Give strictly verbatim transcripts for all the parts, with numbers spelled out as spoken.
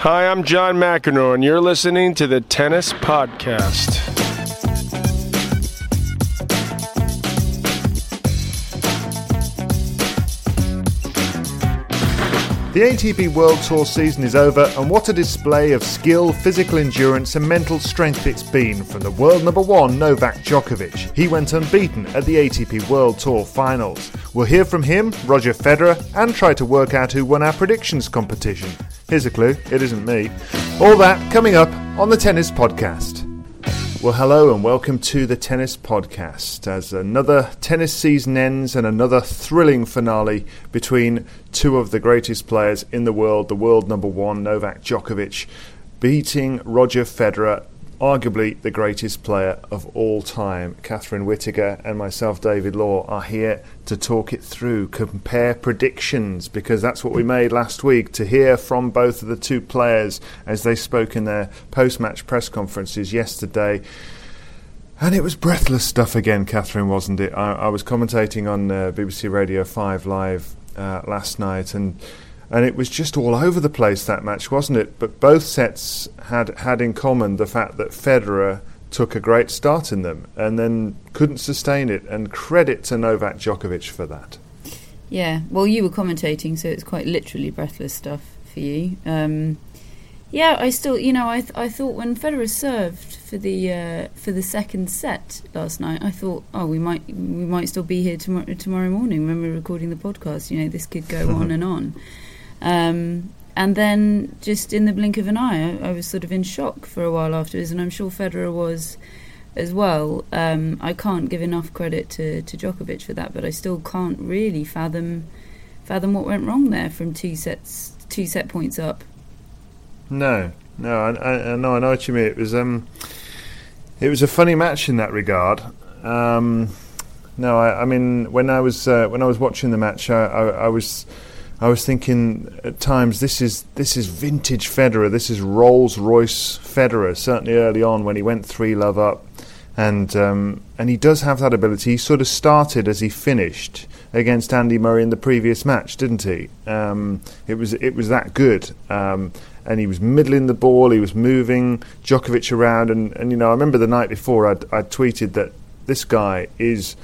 Hi, I'm John McEnroe, and you're listening to The Tennis Podcast. The A T P World Tour season is over, and what a display of skill, physical endurance and mental strength it's been from the world number one Novak Djokovic. He went unbeaten at the A T P World Tour Finals. We'll hear from him, Roger Federer, and try to work out who won our predictions competition. Here's a clue, it isn't me. All that coming up on The Tennis Podcast. Well, hello and welcome to The Tennis Podcast as another tennis season ends and another thrilling finale between two of the greatest players in the world, the world number one, Novak Djokovic, beating Roger Federer, arguably the greatest player of all time. Catherine Whittaker and myself, David Law, are here to talk it through, compare predictions, because that's what we made last week, to hear from both of the two players as they spoke in their post-match press conferences yesterday. And it was breathless stuff again, Catherine, wasn't it? I, I was commentating on uh, B B C Radio five live uh, last night, and And it was just all over the place, that match, wasn't it? But both sets had, had in common the fact that Federer took a great start in them and then couldn't sustain it. And credit to Novak Djokovic for that. Yeah, well, you were commentating, so it's quite literally breathless stuff for you. Um, yeah, I still, you know, I th- I thought when Federer served for the uh, for the second set last night, I thought, oh, we might we might still be here tomorrow tomorrow morning when we're recording the podcast. You know, this could go on and on. Um, and then just in the blink of an eye I, I was sort of in shock for a while afterwards, and I'm sure Federer was as well. um, I can't give enough credit to, to Djokovic for that, but I still can't really fathom fathom what went wrong there from two sets two set points up. No, no, I, I, I know I know what you mean. It was um, it was a funny match in that regard. um, no I, I mean when I was uh, when I was watching the match, I, I, I was I was thinking at times, this is this is vintage Federer, this is Rolls-Royce Federer, certainly early on when he went three love up. And um, and he does have that ability. He sort of started as he finished against Andy Murray in the previous match, didn't he? Um, it was it was that good. Um, and he was middling the ball, he was moving Djokovic around. And, and you know, I remember the night before I'd, I'd tweeted that this guy is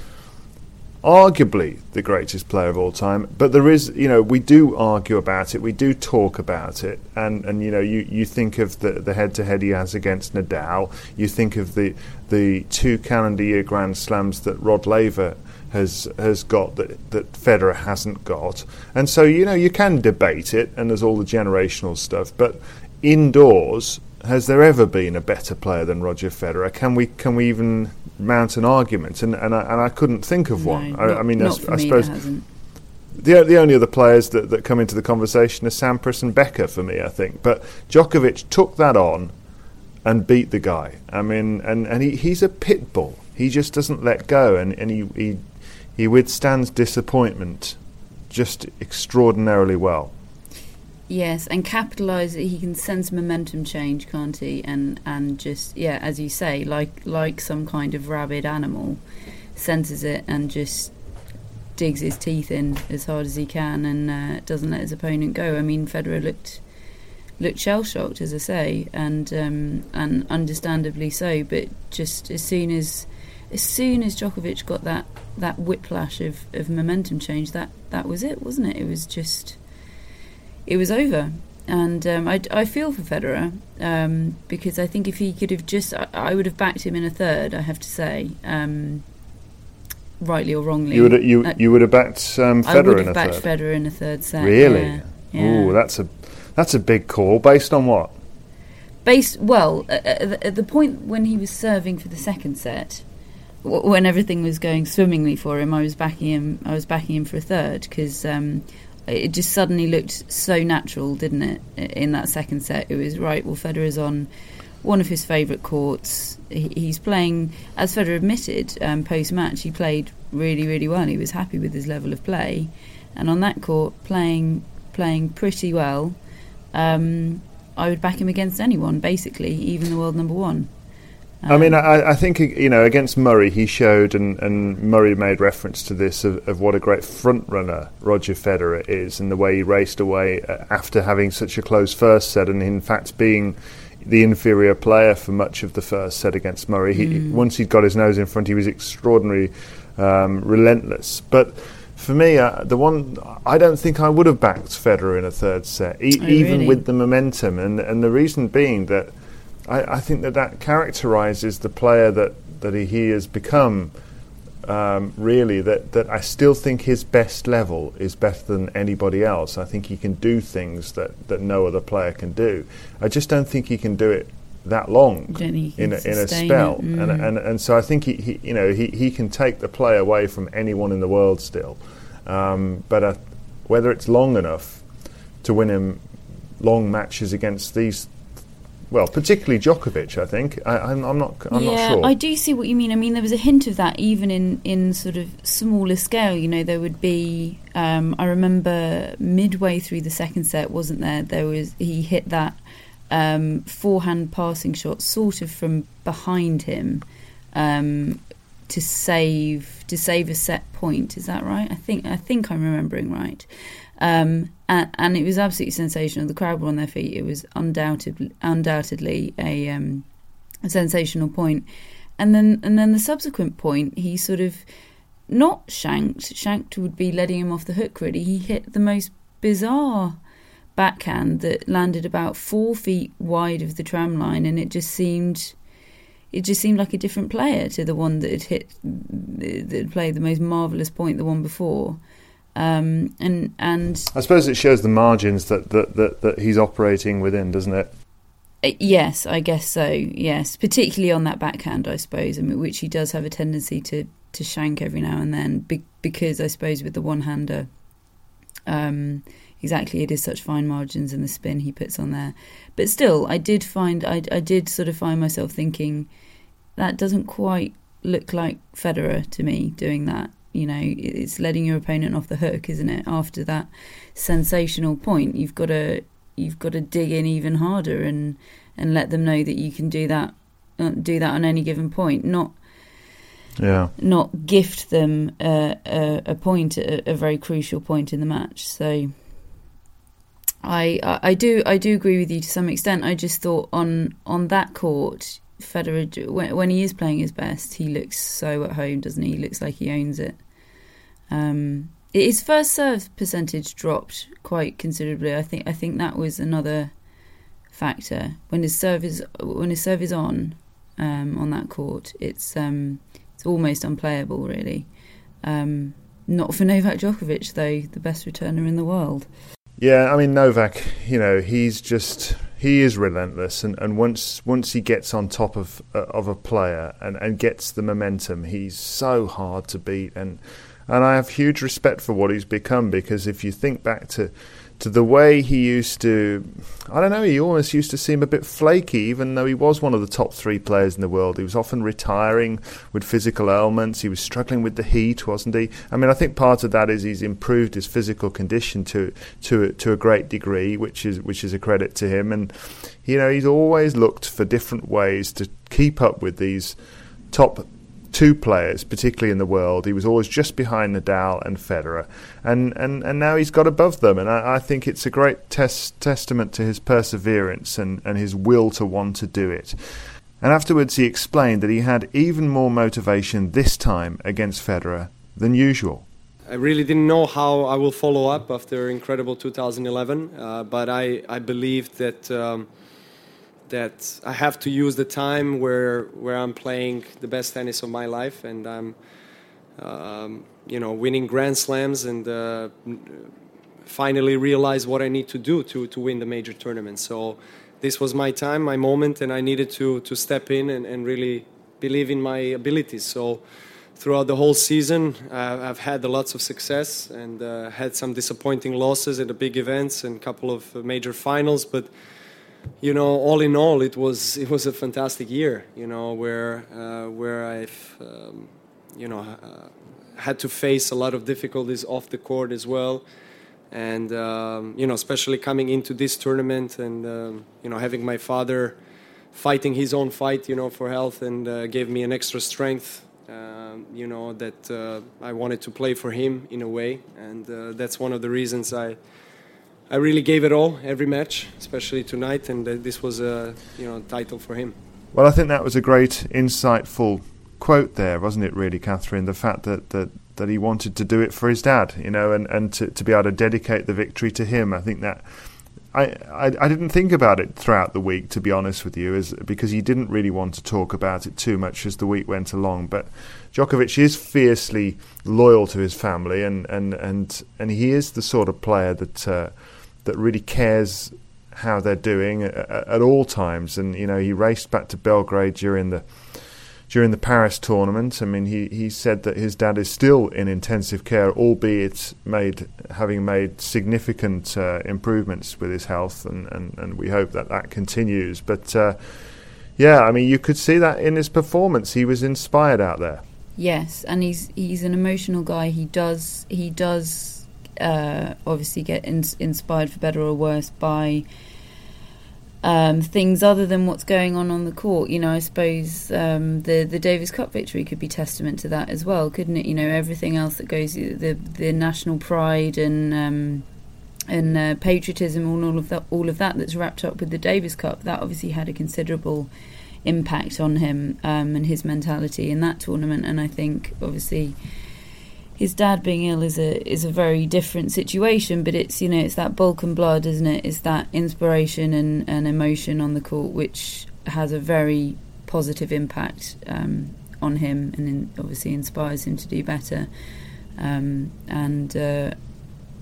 arguably the greatest player of all time, but there is, you know, we do argue about it, we do talk about it, and, and you know, you, you think of the, the head-to-head he has against Nadal, you think of the the two calendar year Grand Slams that Rod Laver has has got that, that Federer hasn't got, and so, you know, you can debate it, and there's all the generational stuff, but indoors, has there ever been a better player than Roger Federer? Can we can we even mount an argument? And and I, and I couldn't think of no, one. Not, I, I mean, I, me, I suppose the the only other players that, that come into the conversation are Sampras and Becker for me, I think. But Djokovic took that on and beat the guy. I mean, and, and he, he's a pit bull. He just doesn't let go, and, and he, he he withstands disappointment just extraordinarily well. Yes, and capitalise. He can sense momentum change, can't he? And and just, yeah, as you say, like like some kind of rabid animal, senses it and just digs his teeth in as hard as he can, and uh, doesn't let his opponent go. I mean, Federer looked looked shell shocked, as I say, and um, and understandably so. But just as soon as as soon as Djokovic got that, that whiplash of, of momentum change, that that was it, wasn't it? It was just. It was over, and um, I, I feel for Federer, um, because I think if he could have just, I, I would have backed him in a third, I have to say, um, rightly or wrongly. You would have, you, uh, you would have backed um, Federer in a third? I would have backed third. Federer in a third set. Really? Yeah. Yeah. Ooh, that's a that's a big call. Based on what? Based well, at the point when he was serving for the second set, when everything was going swimmingly for him, I was backing him. I was backing him for a third because um, it just suddenly looked so natural, didn't it? In that second set, it was right. Well, Federer's on one of his favourite courts. He's playing, as Federer admitted um, post-match, he played really, really well. He was happy with his level of play, and on that court, playing playing pretty well. Um, I would back him against anyone, basically, even the world number one. Um, I mean, I, I think, you know, against Murray, he showed, and, and Murray made reference to this, of, of what a great front-runner Roger Federer is, and the way he raced away after having such a close first set, and in fact being the inferior player for much of the first set against Murray. He, mm. Once he'd got his nose in front, he was extraordinarily um, relentless. But for me, uh, the one I don't think I would have backed Federer in a third set, e- oh, even really? with the momentum. And, and the reason being that I, I think that that characterises the player that, that he, he has become, um, really, that, that I still think his best level is better than anybody else. I think he can do things that, that no other player can do. I just don't think he can do it that long in a, in a spell. Mm. And, and and so I think he, he you know he, he can take the play away from anyone in the world still. Um, but I, whether it's long enough to win him long matches against these, well, particularly Djokovic, I think. I, I'm, I'm not. I'm yeah, not sure. Yeah, I do see what you mean. I mean, there was a hint of that even in, in sort of smaller scale. You know, there would be. Um, I remember midway through the second set, wasn't there? There was he hit that um, forehand passing shot, sort of from behind him, um, to save to save a set point. Is that right? I think I think I'm remembering right. Um, and, and it was absolutely sensational. The crowd were on their feet. It was undoubtedly, undoubtedly a, um, a sensational point. And then, and then the subsequent point, he sort of not shanked. Shanked would be letting him off the hook. Really, he hit the most bizarre backhand that landed about four feet wide of the tram line, and it just seemed, it just seemed like a different player to the one that had hit, that played the most marvellous point the one before. Um, and and I suppose it shows the margins that, that, that, that he's operating within, doesn't it? Uh, yes, I guess so, yes. Particularly on that backhand, I suppose, I mean, which he does have a tendency to, to shank every now and then be- because, I suppose, with the one-hander, um, exactly, it is such fine margins in the spin he puts on there. But still, I did find, I, I did sort of find myself thinking, that doesn't quite look like Federer to me doing that. You know, it's letting your opponent off the hook, isn't it? After that sensational point, you've got to you've got to dig in even harder and, and let them know that you can do that do that on any given point. Not yeah, not gift them a, a, a point, a, a very crucial point in the match. So I, I I do I do agree with you to some extent. I just thought on on that court, Federer, when he is playing his best, he looks so at home, doesn't he? He looks like he owns it. Um, his first serve percentage dropped quite considerably. I think. I think that was another factor. When his serve is when his serve is on um, on that court, it's um, it's almost unplayable, really. Um, not for Novak Djokovic, though, the best returner in the world. Yeah, I mean, Novak, you know, he's just, he is relentless, and, and once once he gets on top of uh, of a player and, and gets the momentum, he's so hard to beat, and and I have huge respect for what he's become, because if you think back to to the way he used to, I don't know, he almost used to seem a bit flaky, even though he was one of the top three players in the world. He was often retiring with physical ailments. He was struggling with the heat, wasn't he? I mean, I think part of that is he's improved his physical condition to to to a great degree, which is which is a credit to him. And you know, he's always looked for different ways to keep up with these top two players, particularly in the world. He was always just behind Nadal and Federer, and, and, and now he's got above them, and I, I think it's a great tes- testament to his perseverance and, and his will to want to do it. And afterwards he explained that he had even more motivation this time against Federer than usual. I really didn't know how I will follow up after incredible two thousand eleven, uh, but I, I believed that um, that I have to use the time where where I'm playing the best tennis of my life, and I'm, um, you know, winning Grand Slams and uh, finally realize what I need to do to, to win the major tournament. So this was my time, my moment, and I needed to, to step in and, and really believe in my abilities. So throughout the whole season, uh, I've had lots of success and uh, had some disappointing losses at the big events and a couple of major finals. But, you know, all in all, it was it was a fantastic year, you know, where, uh, where I've, um, you know, uh, had to face a lot of difficulties off the court as well. And, um, you know, especially coming into this tournament and, um, you know, having my father fighting his own fight, you know, for health, and uh, gave me an extra strength. Um, you know, that uh, I wanted to play for him in a way, and uh, that's one of the reasons I I really gave it all, every match, especially tonight, and uh, this was a, you know, title for him. Well, I think that was a great, insightful quote there, wasn't it, really, Catherine? The fact that, that, that he wanted to do it for his dad, you know, and, and to, to be able to dedicate the victory to him. I think that... I, I, I didn't think about it throughout the week, to be honest with you, is because you didn't really want to talk about it too much as the week went along. But Djokovic is fiercely loyal to his family, and, and, and, and he is the sort of player that uh, that really cares how they're doing at, at all times. And you know, he raced back to Belgrade during the during the Paris tournament. I mean, he, he said that his dad is still in intensive care, albeit made having made significant uh, improvements with his health, and, and, and we hope that that continues. But, uh, yeah, I mean, you could see that in his performance. He was inspired out there. Yes, and he's he's an emotional guy. He does, he does uh, obviously get in, inspired, for better or worse, by... Um, things other than what's going on on the court. You know, I suppose um, the the Davis Cup victory could be testament to that as well, couldn't it? You know, everything else that goes, the the national pride and um, and uh, patriotism, and all of that, all of that that's wrapped up with the Davis Cup, that obviously had a considerable impact on him um, and his mentality in that tournament. And I think obviously his dad being ill is a is a very different situation, but it's, you know, it's that bulk and blood, isn't it? It's that inspiration and, and emotion on the court, which has a very positive impact um, on him, and in, obviously inspires him to do better. Um, and uh,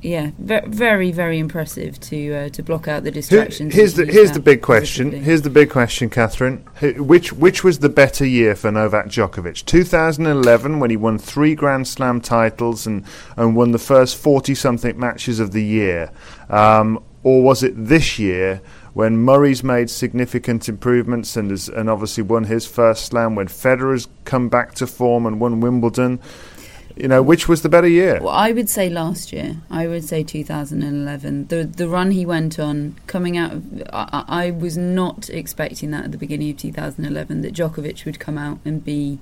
yeah, ve- very very impressive to uh, to block out the distractions. Who, here's the here's the big question. Positively. Here's the big question, Catherine. Who, which which was the better year for Novak Djokovic? two thousand eleven, when he won three Grand Slam titles and, and won the first forty-something matches of the year, um, or was it this year when Murray's made significant improvements and has, and obviously won his first Slam, when Federer's come back to form and won Wimbledon? You know, which was the better year? Well, I would say last year. I would say two thousand eleven. The the run he went on, coming out of... I, I was not expecting that at the beginning of two thousand eleven, that Djokovic would come out and be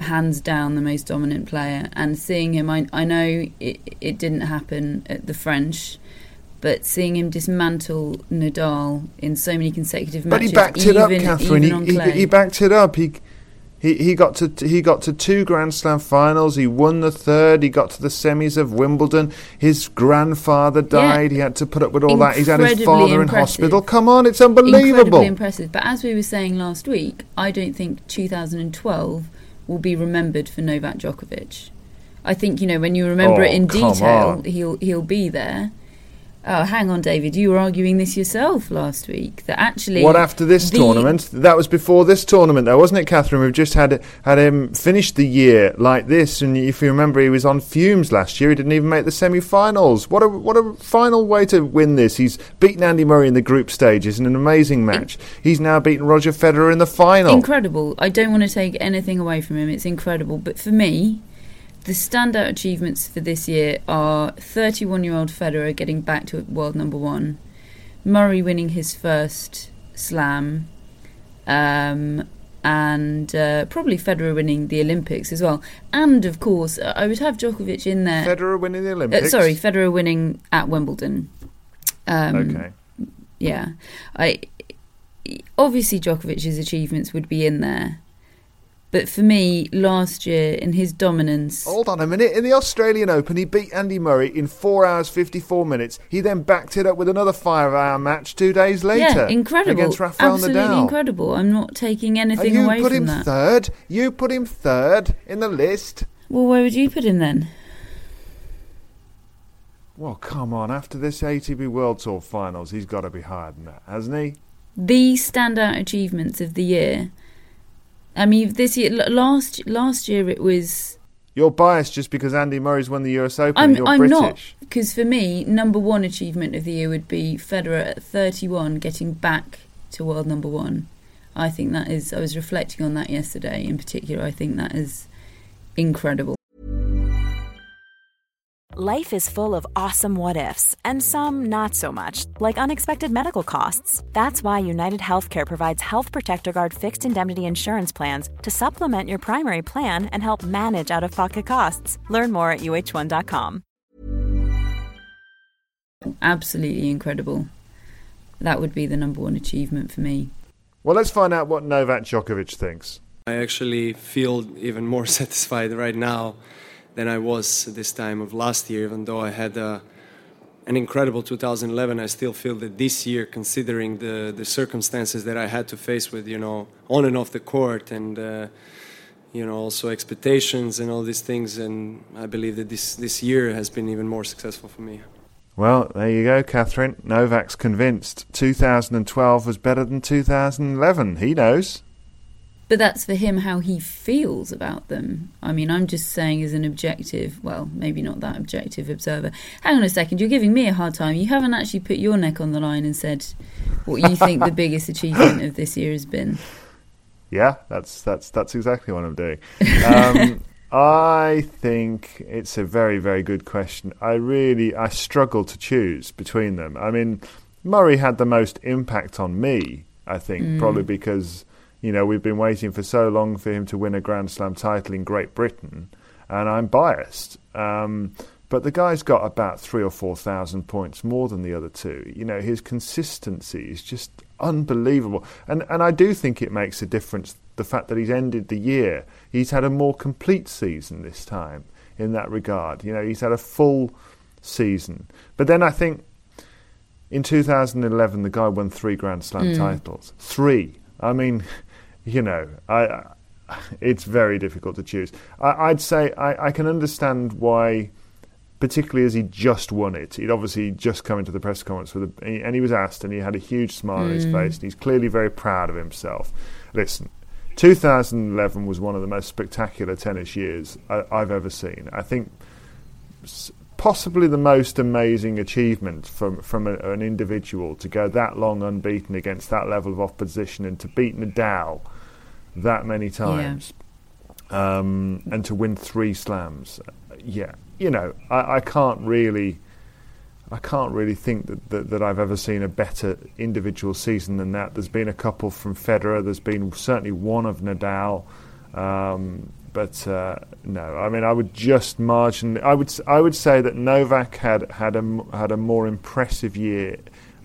hands down the most dominant player. And seeing him, I, I know it, it didn't happen at the French, but seeing him dismantle Nadal in so many consecutive but matches... But he backed even, it up, Catherine. He, he, he backed it up. He... He he got to he got to two Grand Slam finals. He won the third. He got to the semis of Wimbledon. His grandfather died. Yeah. He had to put up with all that. He's had his father impressive. in hospital. Come on, it's unbelievable. Incredibly impressive. But as we were saying last week, I don't think two thousand twelve will be remembered for Novak Djokovic. I think, you know, when you remember oh, it in detail, he'll he'll be there. Oh, hang on, David. You were arguing this yourself last week. That actually, what after this the... tournament? That was before this tournament, though, wasn't it, Catherine? We've just had had him finish the year like this, and if you remember, he was on fumes last year. He didn't even make the semi-finals. What a what a final way to win this! He's beaten Andy Murray in the group stages in an amazing match. It... He's now beaten Roger Federer in the final. Incredible. I don't want to take anything away from him. It's incredible, but for me, the standout achievements for this year are thirty-one-year-old Federer getting back to world number one, Murray winning his first Slam, um, and uh, probably Federer winning the Olympics as well. And, of course, I would have Djokovic in there... Federer winning the Olympics? Uh, sorry, Federer winning at Wimbledon. Um, okay. Yeah. I obviously, Djokovic's achievements would be in there. But for me, last year, in his dominance... Hold on a minute. In the Australian Open, he beat Andy Murray in four hours, fifty-four minutes. He then backed it up with another five-hour match two days later. Yeah, incredible. Against Rafael Nadal. Absolutely incredible. I'm not taking anything away from that. You put him third. You put him third in the list. Well, where would you put him then? Well, come on, after this A T P World Tour finals, he's got to be higher than that, hasn't he? The standout achievements of the year. I mean, this year, last last year it was... You're biased just because Andy Murray's won the U S Open I'm, and you're I'm British. I'm not, because for me, number one achievement of the year would be Federer at thirty-one getting back to world number one. I think that is... I was reflecting on that yesterday in particular. I think that is incredible. Life is full of awesome what-ifs, and some not so much, like unexpected medical costs. That's why UnitedHealthcare provides Health Protector Guard fixed indemnity insurance plans to supplement your primary plan and help manage out-of-pocket costs. Learn more at U H one dot com. Absolutely incredible. That would be the number one achievement for me. Well, let's find out what Novak Djokovic thinks. I actually feel even more satisfied right now than I was this time of last year. Even though I had uh, an incredible two thousand eleven, I still feel that this year, considering the, the circumstances that I had to face with, you know, on and off the court, and uh, you know, also expectations and all these things, and I believe that this, this year has been even more successful for me. Well, there you go, Catherine. Novak's convinced two thousand twelve was better than two thousand eleven. He knows. But that's for him, how he feels about them. I mean, I'm just saying as an objective, well, maybe not that objective observer. Hang on a second, you're giving me a hard time. You haven't actually put your neck on the line and said what you think the biggest achievement of this year has been. Yeah, that's that's that's exactly what I'm doing. Um, I think it's a very, very good question. I really, I struggle to choose between them. I mean, Murray had the most impact on me, I think, mm. probably because... You know, we've been waiting for so long for him to win a Grand Slam title in Great Britain, and I'm biased. Um, but the guy's got about three or four thousand points more than the other two. You know, his consistency is just unbelievable. And and I do think it makes a difference, the fact that he's ended the year. He's had a more complete season this time in that regard. You know, he's had a full season. But then I think in two thousand eleven, the guy won three Grand Slam mm. titles. Three. I mean... You know, I, it's very difficult to choose. I, I'd say I, I can understand why, particularly as he just won it. He'd obviously just come into the press conference, with a, and he was asked, and he had a huge smile mm. on his face, and he's clearly very proud of himself. Listen, two thousand eleven was one of the most spectacular tennis years I, I've ever seen. I think possibly the most amazing achievement from, from a, an individual to go that long unbeaten against that level of opposition and to beat Nadal that many times yeah. um, and to win three slams. Yeah, you know, I, I can't really, I can't really think that, that that I've ever seen a better individual season than that. There's been a couple from Federer. There's been certainly one of Nadal. Um, But uh, no, I mean, I would just marginally. I would I would say that Novak had had a had a more impressive year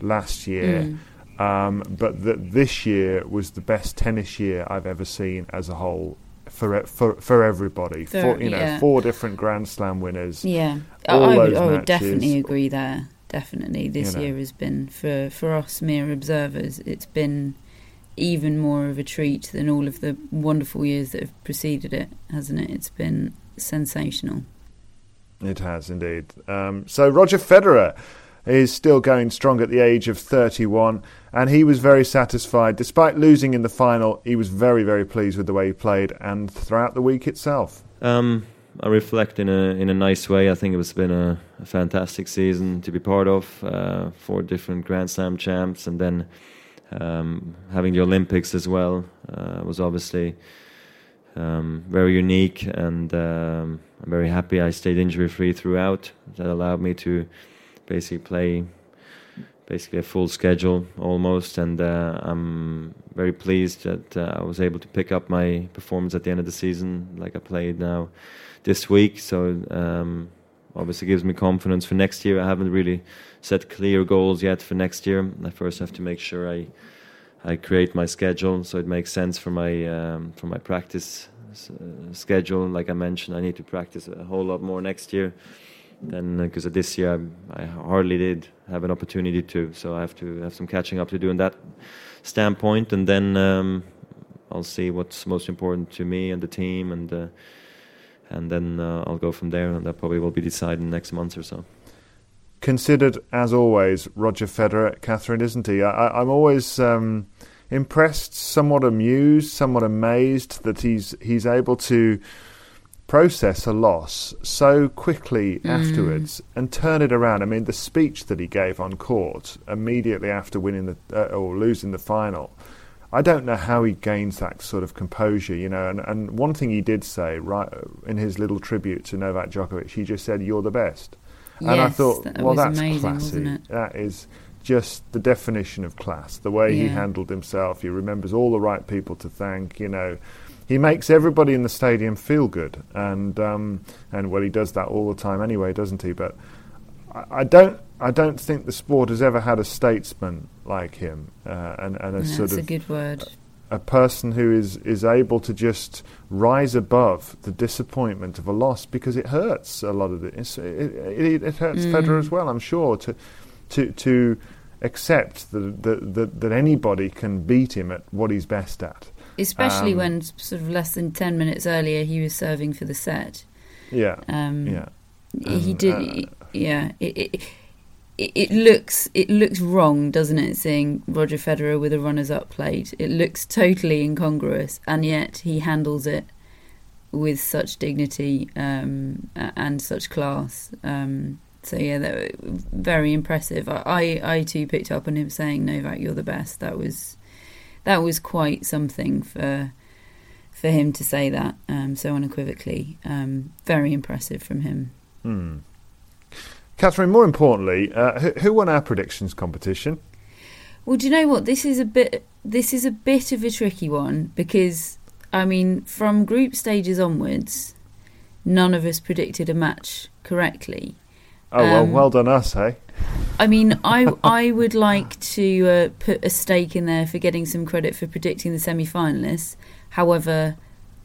last year, mm. um, but that this year was the best tennis year I've ever seen as a whole for for for everybody. For, for, you know, yeah. Four different Grand Slam winners. Yeah, all I, I, would, I would definitely agree there. Definitely, this you know. year has been for for us mere observers. It's been even more of a treat than all of the wonderful years that have preceded it, hasn't it? It's been sensational. It has indeed. Um, so Roger Federer is still going strong at the age of thirty-one, and he was very satisfied. Despite losing in the final, he was very, very pleased with the way he played and throughout the week itself. Um, I reflect in a in a nice way. I think it's been a, a fantastic season to be part of. Uh, four different Grand Slam champs, and then Um, having the Olympics as well uh, was obviously um, very unique, and um, I'm very happy I stayed injury free throughout. That allowed me to basically play basically a full schedule almost, and uh, I'm very pleased that uh, I was able to pick up my performance at the end of the season like I played now this week, so um, obviously gives me confidence for next year. I haven't really set clear goals yet for next year. I first have to make sure I I create my schedule so it makes sense for my um, for my practice s- schedule. Like I mentioned, I need to practice a whole lot more next year than because uh, this year I, I hardly did have an opportunity to. So I have to have some catching up to do in that standpoint, and then um, I'll see what's most important to me and the team, and uh, and then uh, I'll go from there, and that probably will be decided next month or so. considered, as always, Roger Federer, Catherine, isn't he? I, I'm always um, impressed, somewhat amused, somewhat amazed that he's he's able to process a loss so quickly mm. afterwards and turn it around. I mean, the speech that he gave on court immediately after winning the uh, or losing the final, I don't know how he gains that sort of composure, you know. And, and one thing he did say right in his little tribute to Novak Djokovic, he just said, "You're the best." Yes, and I thought, that well, that's amazing, classy. That is just the definition of class. The way yeah. he handled himself, he remembers all the right people to thank, you know. He makes everybody in the stadium feel good, and um, and well, he does that all the time anyway, doesn't he? But I, I don't, I don't think the sport has ever had a statesman like him, uh, and and a That's sort of a good word. A person who is, is able to just rise above the disappointment of a loss, because it hurts a lot of it. It's, it, it, it hurts mm. Federer as well, I'm sure, to to to accept that that that anybody can beat him at what he's best at. Especially um, when sort of less than ten minutes earlier he was serving for the set. Yeah, um, yeah. Um, he did. Uh, yeah, it, it it looks it looks wrong, doesn't it? Seeing Roger Federer with a runners-up plate, it looks totally incongruous, and yet he handles it with such dignity um, and such class. Um, so yeah, that very impressive. I, I I too picked up on him saying, "Novak, you're the best." That was. That was quite something for for him to say that um, so unequivocally. Um, very impressive from him. Mm. Catherine, more importantly, uh, who, who won our predictions competition? Well, do you know what? This is a bit. This is a bit of a tricky one because, I mean, from group stages onwards, none of us predicted a match correctly. Oh well, um, well done us, hey. I mean, I I would like to uh, put a stake in there for getting some credit for predicting the semi-finalists. However,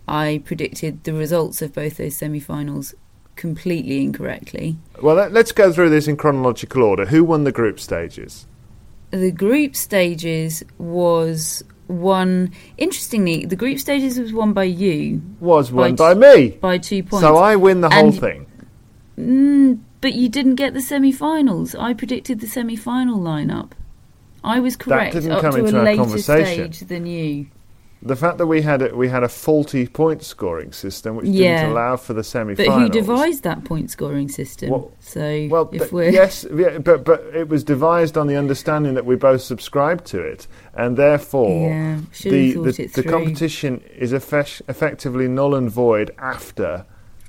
I predicted the results of both those semi-finals completely incorrectly. Well, let, let's go through this in chronological order. Who won the group stages? The group stages was won. Interestingly, the group stages was won by you. Was won by, by me by two points. So I win the whole and, thing. Mm, But you didn't get the semi-finals. I predicted the semi-final lineup. I was correct that didn't up come to into a our later stage than you. The fact that we had a, we had a faulty point scoring system, which yeah. didn't allow for the semi-finals. But who devised that point scoring system? Well, so well, if we're yes, yeah, but but it was devised on the understanding that we both subscribed to it, and therefore yeah, the the, the competition is effect- effectively null and void after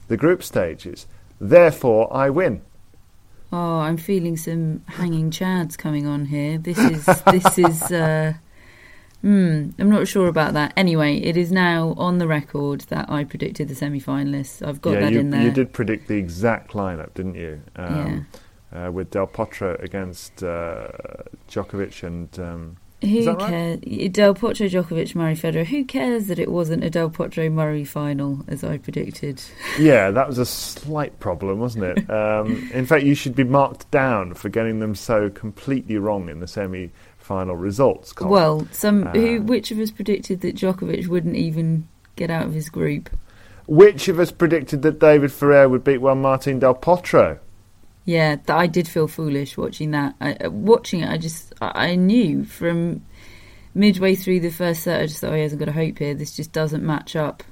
the group stages. Therefore, I win. Oh, I'm feeling some hanging chads coming on here. This is this is. Uh, hmm, I'm not sure about that. Anyway, it is now on the record that I predicted the semi-finalists. I've got yeah, that you, in there. You did predict the exact lineup, didn't you? Um, yeah. Uh, with Del Potro against uh, Djokovic and. Um, Who cares? Right? Del Potro, Djokovic, Murray, Federer. Who cares that it wasn't a Del Potro Murray final as I predicted? Yeah, that was a slight problem, wasn't it? Um, in fact, you should be marked down for getting them so completely wrong in the semi-final results column. Well, some um, who, which of us predicted that Djokovic wouldn't even get out of his group? Which of us predicted that David Ferrer would beat Juan Martin Del Potro? Yeah, th- I did feel foolish watching that. I, uh, watching it, I just, I, I knew from midway through the first set, I just thought, oh, he hasn't got a hope here. This just doesn't match up.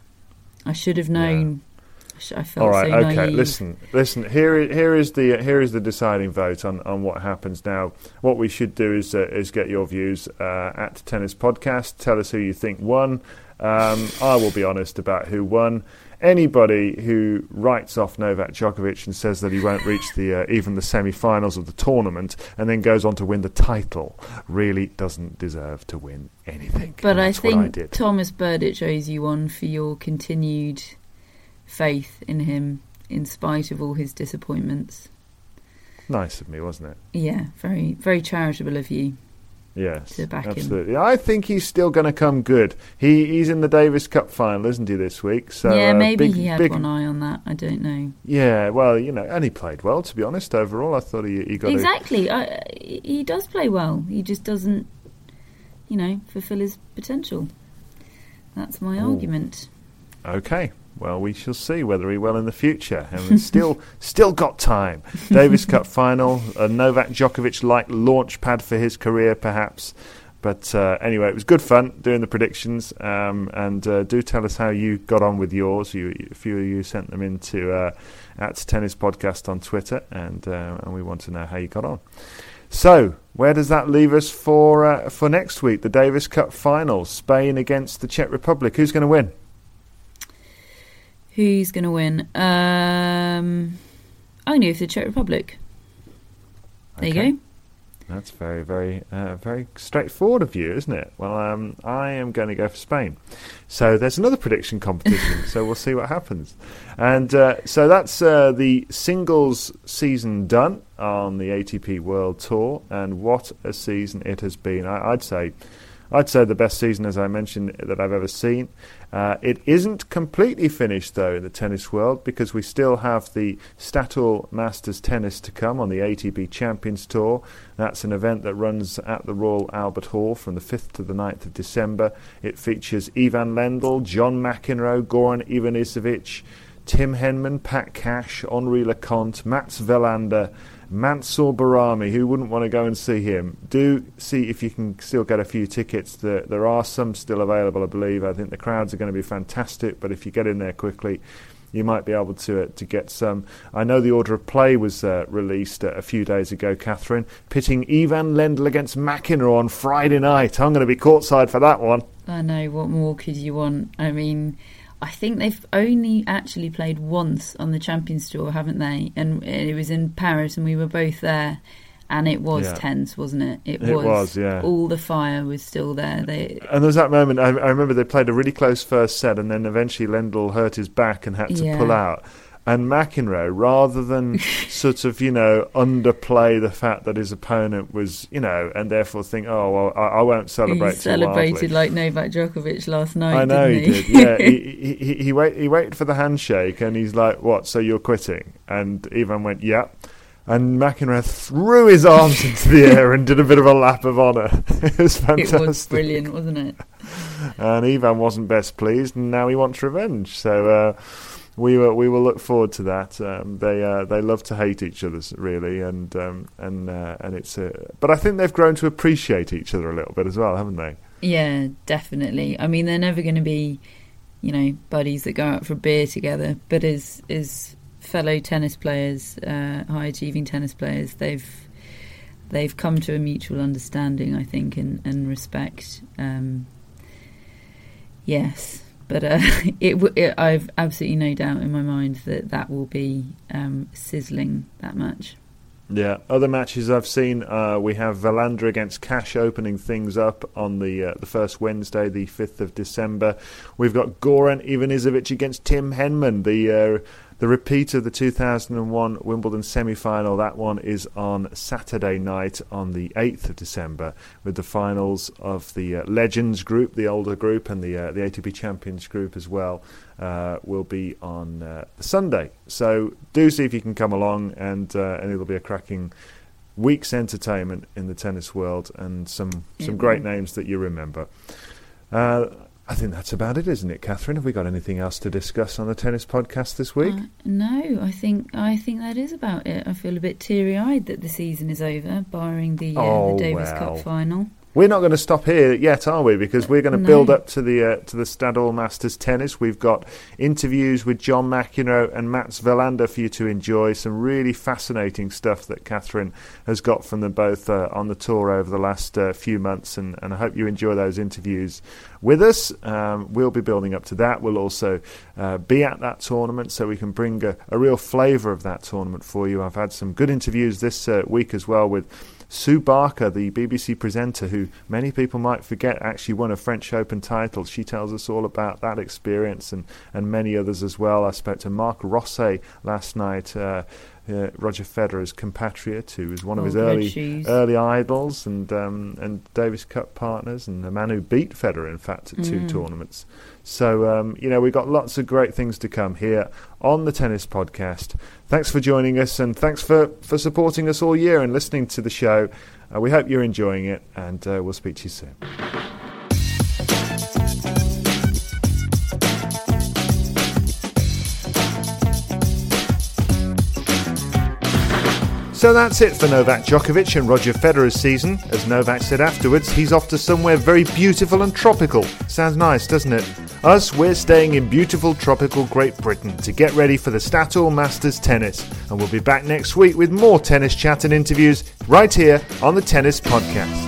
I should have known. Yeah. I, sh- I felt All right, so okay. naive. All right, okay, listen, listen. Here is, here is the uh, here is the deciding vote on, on what happens now. What we should do is uh, is get your views uh, at Tennis Podcast. Tell us who you think won. Um, I will be honest about who won. Anybody who writes off Novak Djokovic and says that he won't reach the uh, even the semi-finals of the tournament and then goes on to win the title really doesn't deserve to win anything. But I think I Thomas Burditch owes you one for your continued faith in him in spite of all his disappointments. Nice of me, wasn't it? Yeah, very, very charitable of you. Yes, absolutely. Him. I think he's still going to come good. He he's in the Davis Cup final, isn't he, this week? So yeah, maybe uh, big, he had big... one eye on that. I don't know. Yeah, well, you know, and he played well. To be honest, overall, I thought he, he got exactly. A... I, he does play well. He just doesn't, you know, fulfil his potential. That's my Ooh. argument. Okay. Well, we shall see whether he will in the future. And we've still, still got time. Davis Cup final, a Novak Djokovic-like launch pad for his career, perhaps. But uh, anyway, it was good fun doing the predictions. Um, and uh, do tell us how you got on with yours. You, a few of you sent them in to uh, at Tennis Podcast on Twitter, and uh, and we want to know how you got on. So, where does that leave us for uh, for next week? The Davis Cup finals, Spain against the Czech Republic. Who's going to win? Who's going to win? Um, I'm going to go for the Czech Republic. There okay. you go. That's very, very, uh, very straightforward of you, isn't it? Well, um, I am going to go for Spain. So there's another prediction competition, so we'll see what happens. And uh, so that's uh, the singles season done on the A T P World Tour, and what a season it has been. I, I'd say I'd say the best season, as I mentioned, that I've ever seen. Uh, it isn't completely finished, though, in the tennis world, because we still have the Statoil Masters Tennis to come on the A T P Champions Tour. That's an event that runs at the Royal Albert Hall from the fifth to the ninth of December. It features Ivan Lendl, John McEnroe, Goran Ivanisevic, Tim Henman, Pat Cash, Henri Leconte, Mats Wilander, Mansour Barami. Who wouldn't want to go and see him? Do see if you can still get a few tickets. There, there are some still available, I believe. I think the crowds are going to be fantastic, but if you get in there quickly, you might be able to uh, to get some. I know the order of play was uh, released uh, a few days ago, Catherine, pitting Ivan Lendl against McEnroe on Friday night. I'm going to be courtside for that one. I know, what more could you want? I mean, I think they've only actually played once on the Champions Tour, haven't they? And it was in Paris, and we were both there, and it was yeah. tense, wasn't it? It, it was. was, yeah. All the fire was still there. They, and there was that moment, I, I remember they played a really close first set, and then eventually Lendl hurt his back and had to yeah. pull out. And McEnroe, rather than sort of, you know, underplay the fact that his opponent was, you know, and therefore think, oh, well, I, I won't celebrate. He celebrated like Novak Djokovic last night, I know didn't he? he did, yeah. he, he, he, he, wait, he waited for the handshake, and he's like, what, so you're quitting? And Ivan went, yeah. And McEnroe threw his arms into the air and did a bit of a lap of honour. It was fantastic. It was brilliant, wasn't it? And Ivan wasn't best pleased, and now he wants revenge. So, uh... We will we will look forward to that. Um, they uh, they love to hate each other, really, and um, and uh, and it's. A, but I think they've grown to appreciate each other a little bit as well, haven't they? Yeah, definitely. I mean, they're never going to be, you know, buddies that go out for a beer together. But as as fellow tennis players, uh, high achieving tennis players, they've they've come to a mutual understanding, I think, and and respect. Um, yes. But uh, it, w- it, I've absolutely no doubt in my mind that that will be um, sizzling, that match. Yeah, other matches I've seen, uh, we have Wilander against Cash opening things up on the uh, the first Wednesday, the fifth of December. We've got Goran Ivanisevic against Tim Henman, the... Uh, The repeat of the two thousand one Wimbledon semi-final. That one is on Saturday night on the eighth of December, with the finals of the uh, Legends group, the older group, and the uh, the A T P Champions group as well, uh, will be on uh, Sunday. So do see if you can come along, and uh, and it'll be a cracking week's entertainment in the tennis world, and some, mm-hmm. some great names that you remember. Uh, I think that's about it, isn't it, Catherine? Have we got anything else to discuss on the Tennis Podcast this week? Uh, no, I think I think that is about it. I feel a bit teary-eyed that the season is over, barring the, uh, oh, the Davis well. Cup final. We're not going to stop here yet, are we? Because we're going to no. build up to the uh, to the Statoil Masters Tennis. We've got interviews with John McEnroe and Mats Wilander for you to enjoy. Some really fascinating stuff that Catherine has got from them both uh, on the tour over the last uh, few months, and, and I hope you enjoy those interviews with us. Um, we'll be building up to that. We'll also uh, be at that tournament, so we can bring a, a real flavour of that tournament for you. I've had some good interviews this uh, week as well with Sue Barker, the B B C presenter, who many people might forget actually won a French Open title. She tells us all about that experience, and, and many others as well. I spoke to Marc Rosset last night, uh, uh, Roger Federer's compatriot, who was one of oh, his early shoes. early idols, and um, and Davis Cup partners, and the man who beat Federer, in fact, at mm. two tournaments. So, um, you know, we've got lots of great things to come here on the Tennis Podcast. Thanks for joining us, and thanks for, for supporting us all year and listening to the show. Uh, we hope you're enjoying it, and uh, we'll speak to you soon. So that's it for Novak Djokovic and Roger Federer's season. As Novak said afterwards, he's off to somewhere very beautiful and tropical. Sounds nice, doesn't it? Us, we're staying in beautiful tropical Great Britain to get ready for the Statoil Masters Tennis. And we'll be back next week with more tennis chat and interviews right here on The Tennis Podcast.